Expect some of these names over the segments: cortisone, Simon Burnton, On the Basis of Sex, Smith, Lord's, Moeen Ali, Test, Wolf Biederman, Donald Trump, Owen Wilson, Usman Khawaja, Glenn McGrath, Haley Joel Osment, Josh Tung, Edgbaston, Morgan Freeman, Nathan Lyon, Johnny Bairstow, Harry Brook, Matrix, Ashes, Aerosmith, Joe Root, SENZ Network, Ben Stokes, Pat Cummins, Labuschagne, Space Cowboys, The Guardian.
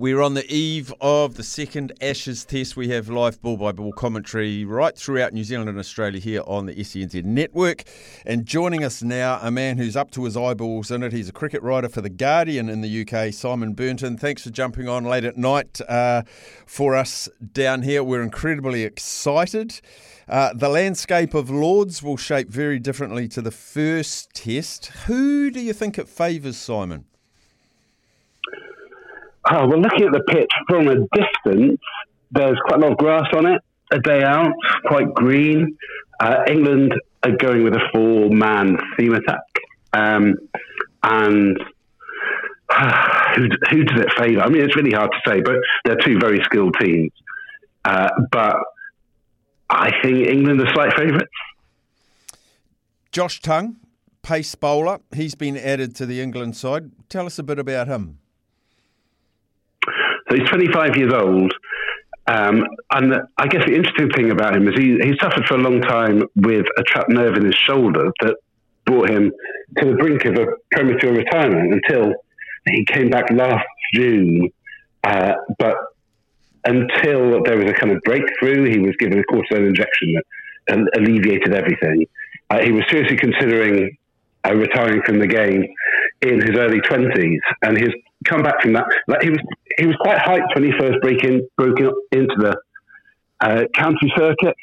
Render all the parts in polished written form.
We're on the eve of the second Ashes test. We have live ball-by-ball commentary right throughout New Zealand and Australia here on the SENZ Network. And joining us now, a man who's up to his eyeballs in it. He's a cricket writer for The Guardian in the UK, Simon Burnton. Thanks for jumping on late at night for us down here. We're incredibly excited. The landscape of Lord's will shape very differently to the first test. Who do you think it favours, Simon? Oh, well, looking at the pitch from a distance, there's quite a lot of grass on it. A day out, quite green. England are going with a four-man seam attack. Who does it favour? I mean, it's really hard to say, but they're two very skilled teams. But I think England are slight favourites. Josh Tung, pace bowler. He's been added to the England side. Tell us a bit about him. So he's 25 years old, and I guess the interesting thing about him is he suffered for a long time with a trapped nerve in his shoulder that brought him to the brink of a premature retirement until he came back last June. But until there was a kind of breakthrough, he was given a cortisone injection that alleviated everything. He was seriously considering retiring from the game in his early 20s, and his comeback from that, like, he was quite hyped when he first broke into the county circuit.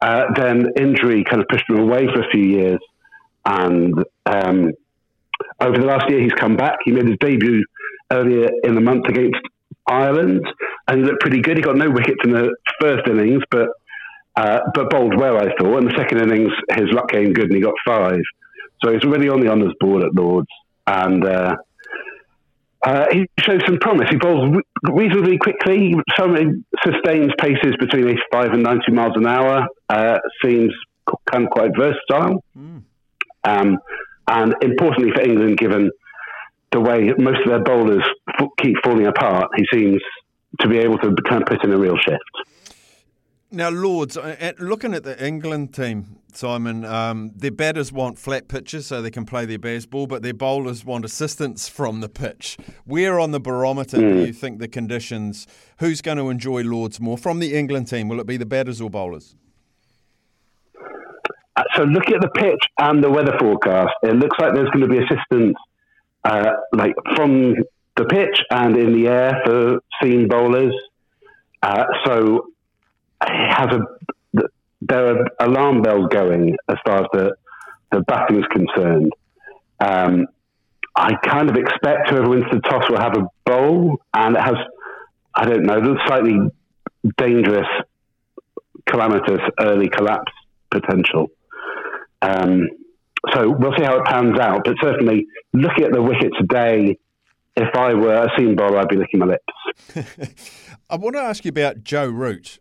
Then injury kind of pushed him away for a few years, and over the last year he's come back. He made his debut earlier in the month against Ireland, and he looked pretty good. He got no wickets in the first innings, but bowled well, I thought. In the second innings, his luck came good, and he got five. So he's already on the honours board at Lord's, and he shows some promise. He bowls reasonably quickly. Some sustains paces between 85 and 90 miles an hour. Seems kind of quite versatile. Mm. And importantly for England, given the way most of their bowlers keep falling apart, he seems to be able to kind of put in a real shift. Now, Lords, looking at the England team, Simon, their batters want flat pitches so they can play their baseball, but their bowlers want assistance from the pitch. Where on the barometer do you think the conditions, who's going to enjoy Lords more? From the England team, will it be the batters or bowlers? So look at the pitch and the weather forecast. It looks like there's going to be assistance like from the pitch and in the air for seam bowlers. So there are alarm bells going as far as the batting is concerned. I kind of expect whoever wins the toss will have a bowl, and it has, I don't know, the slightly dangerous, calamitous early collapse potential. So we'll see how it pans out, but certainly looking at the wicket today, if I were a seam bowler, I'd be licking my lips. I want to ask you about Joe Root.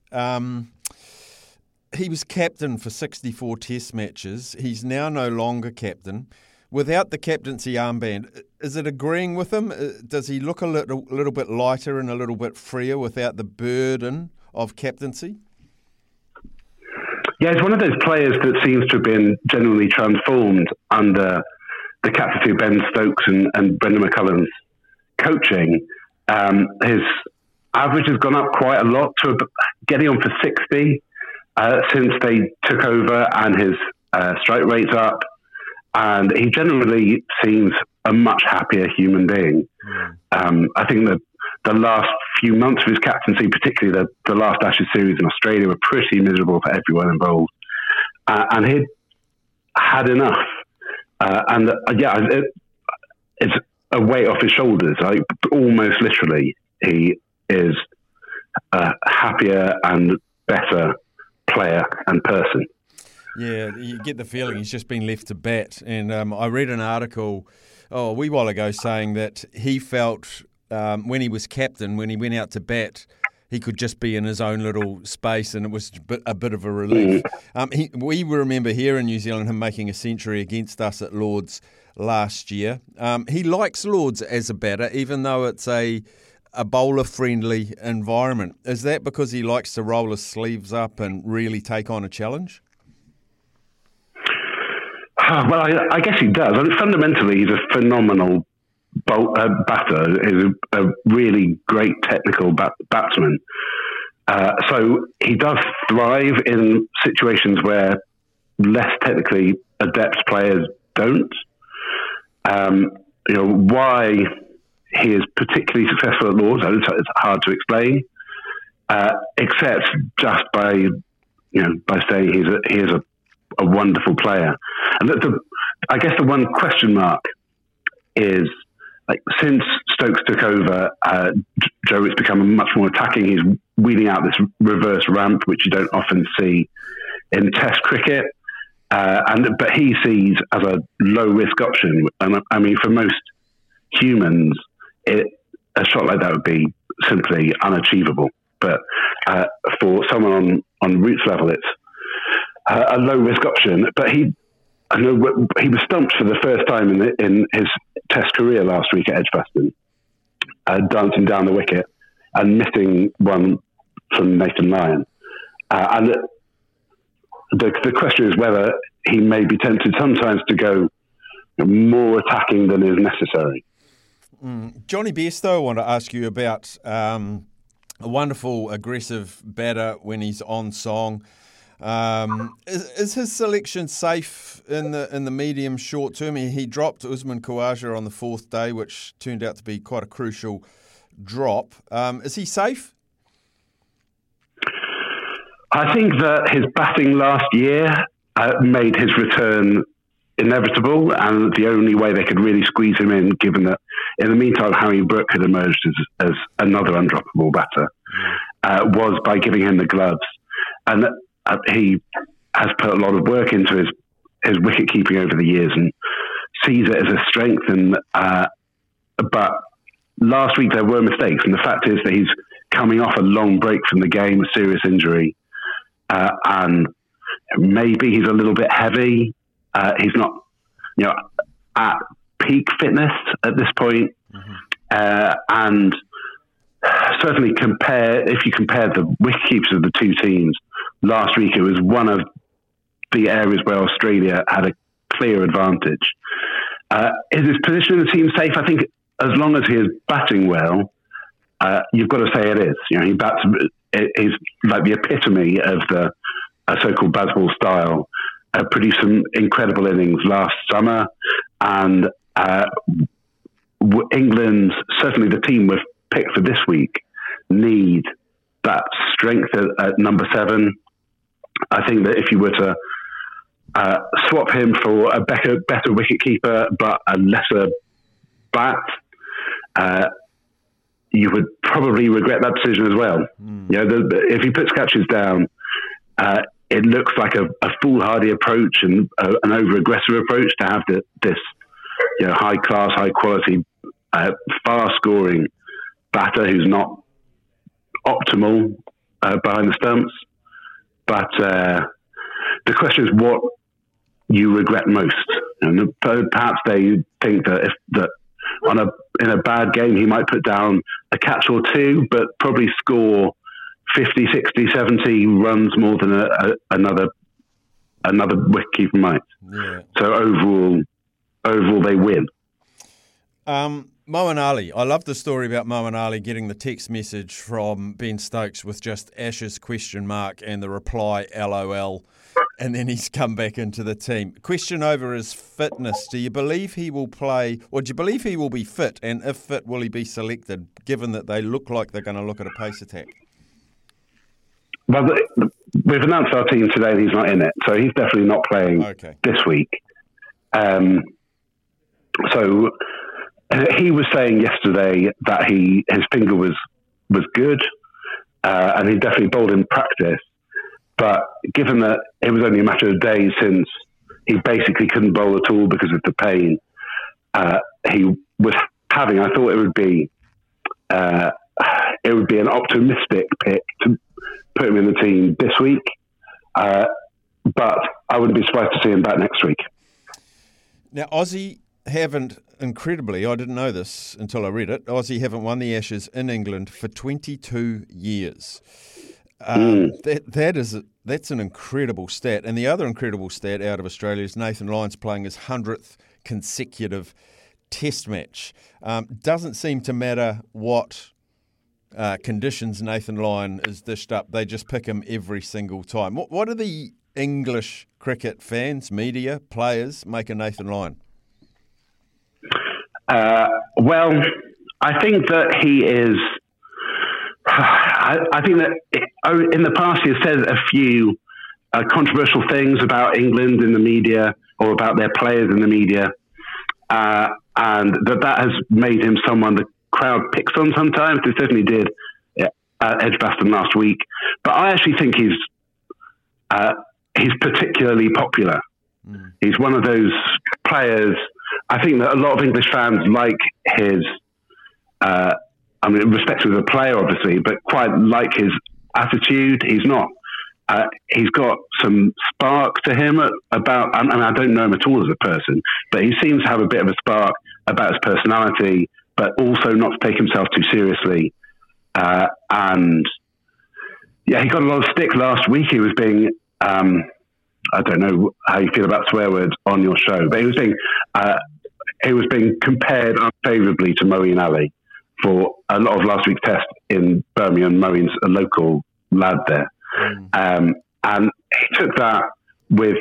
He was captain for 64 test matches. He's now no longer captain. Without the captaincy armband, is it agreeing with him? Does he look a little bit lighter and a little bit freer without the burden of captaincy? Yeah, he's one of those players that seems to have been genuinely transformed under the captaincy of Ben Stokes and Brendan McCullum's coaching. His average has gone up quite a lot to getting on for 60 since they took over, and his strike rate's up, and he generally seems a much happier human being. I think the last few months of his captaincy, particularly the last Ashes series in Australia, were pretty miserable for everyone involved, and he'd had enough, it's a weight off his shoulders, like almost literally. He is a happier and better player and person. Yeah, you get the feeling he's just been left to bat. And I read an article a wee while ago saying that he felt when he was captain, when he went out to bat, he could just be in his own little space, and it was a bit of a relief. We remember here in New Zealand him making a century against us at Lord's last year. He likes Lord's as a batter, even though it's a bowler-friendly environment. Is that because he likes to roll his sleeves up and really take on a challenge? Well, I guess he does. I mean, fundamentally, he's a phenomenal batter is a really great technical batsman. So he does thrive in situations where less technically adept players don't. Why he is particularly successful at Lord's, it's hard to explain, except just by saying he is a wonderful player. And I guess the one question mark is, since Stokes took over, Joe Root's become much more attacking. He's wheeling out this reverse ramp, which you don't often see in Test cricket. But he sees as a low-risk option. And I mean, for most humans, a shot like that would be simply unachievable. But for someone on Root's level, it's a low-risk option. But he was stumped for the first time in his Test career last week at Edgbaston, dancing down the wicket and missing one from Nathan Lyon. And the question is whether he may be tempted sometimes to go more attacking than is necessary. Johnny Bairstow, I want to ask you about a wonderful aggressive batter when he's on song. Is his selection safe in the medium short term? He dropped Usman Khawaja on the fourth day, which turned out to be quite a crucial drop. Is he safe? I think that his batting last year made his return inevitable, and the only way they could really squeeze him in, given that in the meantime Harry Brook had emerged as another undroppable batter, was by giving him the gloves. And he has put a lot of work into his wicket keeping over the years and sees it as a strength. But last week there were mistakes, and the fact is that he's coming off a long break from the game, a serious injury, and maybe he's a little bit heavy. He's not, at peak fitness at this point, and certainly if you compare the wicket keepers of the two teams. Last week, it was one of the areas where Australia had a clear advantage. Is his position in the team safe? I think as long as he is batting well, you've got to say it is. He bats. He's like the epitome of the so-called baseball style. Produced some incredible innings last summer, and England's, certainly the team we've picked for this week, need that strength at number 7. I think that if you were to swap him for a better wicketkeeper but a lesser bat, you would probably regret that decision as well. If he puts catches down, it looks like a foolhardy approach and an over-aggressive approach to have this high-class, high-quality, fast-scoring batter who's not optimal behind the stumps. But the question is what you regret most, and perhaps they think that in a bad game he might put down a catch or two, but probably score 50, 60, 70 runs more than another wicketkeeper might. Yeah. So overall they win. Moeen Ali. I love the story about Moeen Ali getting the text message from Ben Stokes with just Ashes ? And the reply LOL, and then he's come back into the team. Question over his fitness. Do you believe he will play, or do you believe he will be fit? And if fit, will he be selected, given that they look like they're going to look at a pace attack? Well, we've announced our team today and he's not in it, so he's definitely not playing this week. So... he was saying yesterday that his finger was good, and he definitely bowled in practice. But given that it was only a matter of days since he basically couldn't bowl at all because of the pain he was having, I thought it would be an optimistic pick to put him in the team this week. But I wouldn't be surprised to see him back next week. Now, Aussie haven't. Incredibly, I didn't know this until I read it, Aussie haven't won the Ashes in England for 22 years. That's an incredible stat. And the other incredible stat out of Australia is Nathan Lyon's playing his 100th consecutive test match. Doesn't seem to matter what conditions Nathan Lyon is dished up. They just pick him every single time. What are the English cricket fans, media, players make of Nathan Lyon? Well, I think that he is... I think that in the past he has said a few controversial things about England in the media or about their players in the media, and that has made him someone the crowd picks on sometimes. They certainly did at Edgbaston last week. But I actually think he's particularly popular. Mm. He's one of those players. I think that a lot of English fans like his... I mean, respected as a player, obviously, but quite like his attitude. He's not. He's got some spark to him about, and I don't know him at all as a person, but he seems to have a bit of a spark about his personality, but also not to take himself too seriously. And yeah, he got a lot of stick last week. He was being, I don't know how you feel about swear words on your show, but he was being compared unfavorably to Moeen Ali for a lot of last week's test in Birmingham. Moeen's a local lad there. Mm. And he took that with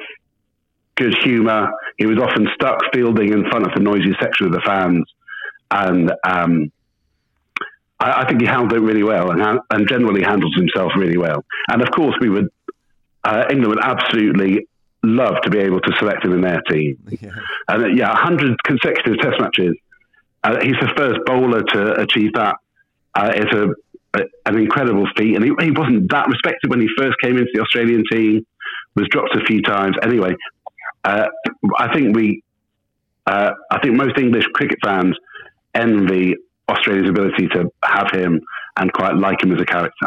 good humour. He was often stuck fielding in front of the noisy section of the fans. And I think he handled it really well and generally handles himself really well. And of course, England would absolutely love to be able to select him in their team. Yeah. And 100 consecutive test matches. He's the first bowler to achieve that. It's an incredible feat. And he wasn't that respected when he first came into the Australian team, was dropped a few times. Anyway, I think most English cricket fans envy Australia's ability to have him and quite like him as a character.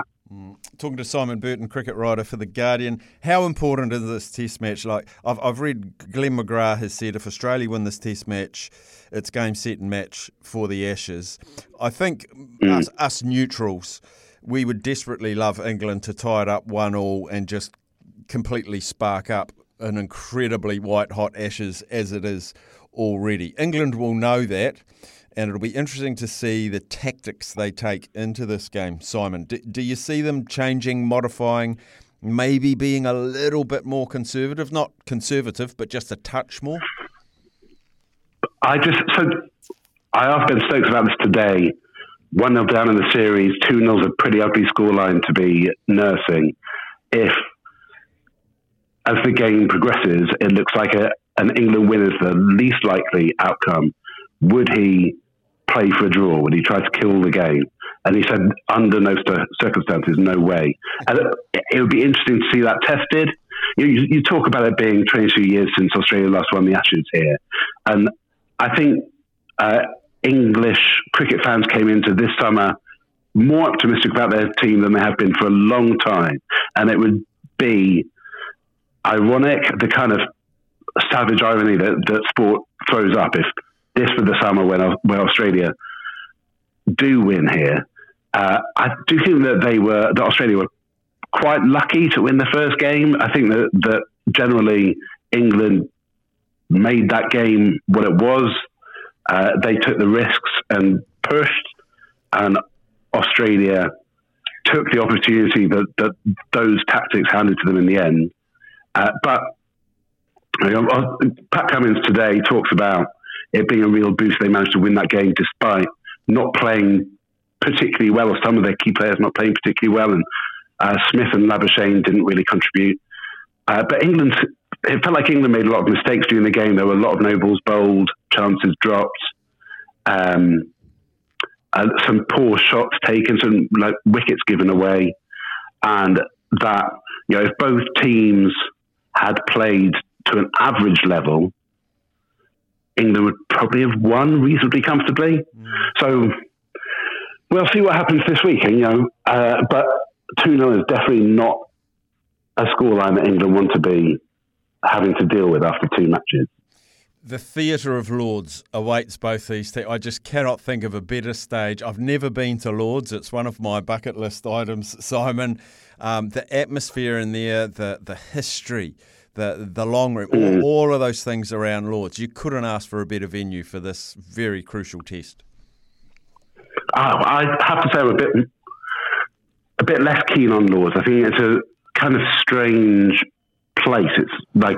Talking to Simon Burnton, cricket writer for The Guardian, how important is this test match? Like I've read Glenn McGrath has said if Australia win this test match, it's game, set and match for the Ashes. I think us neutrals, we would desperately love England to tie it up 1-1 and just completely spark up an incredibly white-hot Ashes as it is already. England will know that. And it'll be interesting to see the tactics they take into this game. Simon, do you see them changing, modifying, maybe being a little bit more conservative? Not conservative, but just a touch more? I asked Ben Stokes about this today. 1-0 down in the series, 2-0's a pretty ugly scoreline to be nursing. If, as the game progresses, it looks like an England win is the least likely outcome, would he play for a draw? Would he try to kill the game? And he said, under no circumstances, no way. And it would be interesting to see that tested. You talk about it being 22 years since Australia last won the Ashes here. And I think English cricket fans came into this summer more optimistic about their team than they have been for a long time. And it would be ironic, the kind of savage irony that sport throws up if this for the summer when Australia do win here. I do think that Australia were quite lucky to win the first game. I think that generally England made that game what it was. They took the risks and pushed, and Australia took the opportunity that those tactics handed to them in the end. But Pat Cummins today talks about it being a real boost. They managed to win that game despite not playing particularly well, or some of their key players not playing particularly well, and Smith and Labuschagne didn't really contribute. But England, it felt like England made a lot of mistakes during the game. There were a lot of no balls bowled, chances dropped, some poor shots taken, some wickets given away, and that if both teams had played to an average level, England would probably have won reasonably comfortably. So we'll see what happens this week. But 2-0 is definitely not a scoreline that England want to be having to deal with after two matches. The theatre of Lord's awaits both these teams. I just cannot think of a better stage. I've never been to Lord's. It's one of my bucket list items, Simon. The atmosphere in there, the history, the long room, all of those things around Lord's. You couldn't ask for a better venue for this very crucial test. I have to say I'm a bit less keen on Lord's. I think it's a kind of strange place. It's like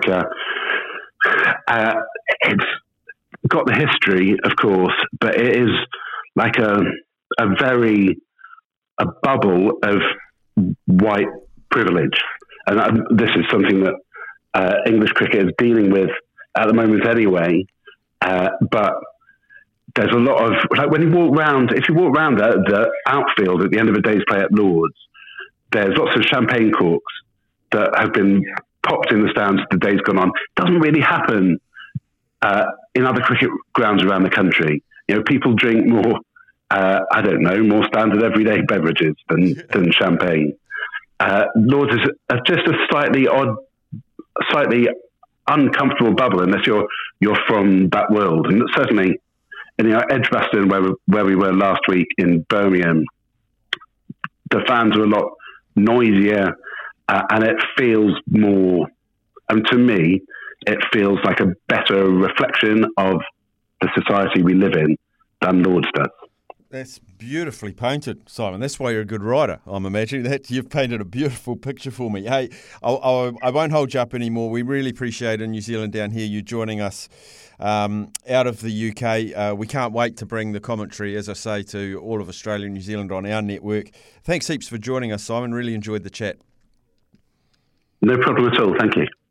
it's got the history, of course, but it is like a bubble of white privilege. And this is something that English cricket is dealing with at the moment anyway. But there's a lot of, like, when you walk round, if you walk round the outfield at the end of a day's play at Lord's, there's lots of champagne corks that have been popped in the stands the day's gone on. Doesn't really happen in other cricket grounds around the country. You know, people drink more, more standard everyday beverages than champagne. Lord's is just a slightly odd, slightly uncomfortable bubble unless you're from that world. And certainly in Edgbaston, where we were last week in Birmingham, the fans were a lot noisier, and it feels more, and to me, it feels like a better reflection of the society we live in than Lord's does. That's beautifully painted, Simon. That's why you're a good writer, I'm imagining. That you've painted a beautiful picture for me. Hey, I won't hold you up anymore. We really appreciate in New Zealand down here you joining us out of the UK. We can't wait to bring the commentary, as I say, to all of Australia and New Zealand on our network. Thanks heaps for joining us, Simon. Really enjoyed the chat. No problem at all. Thank you.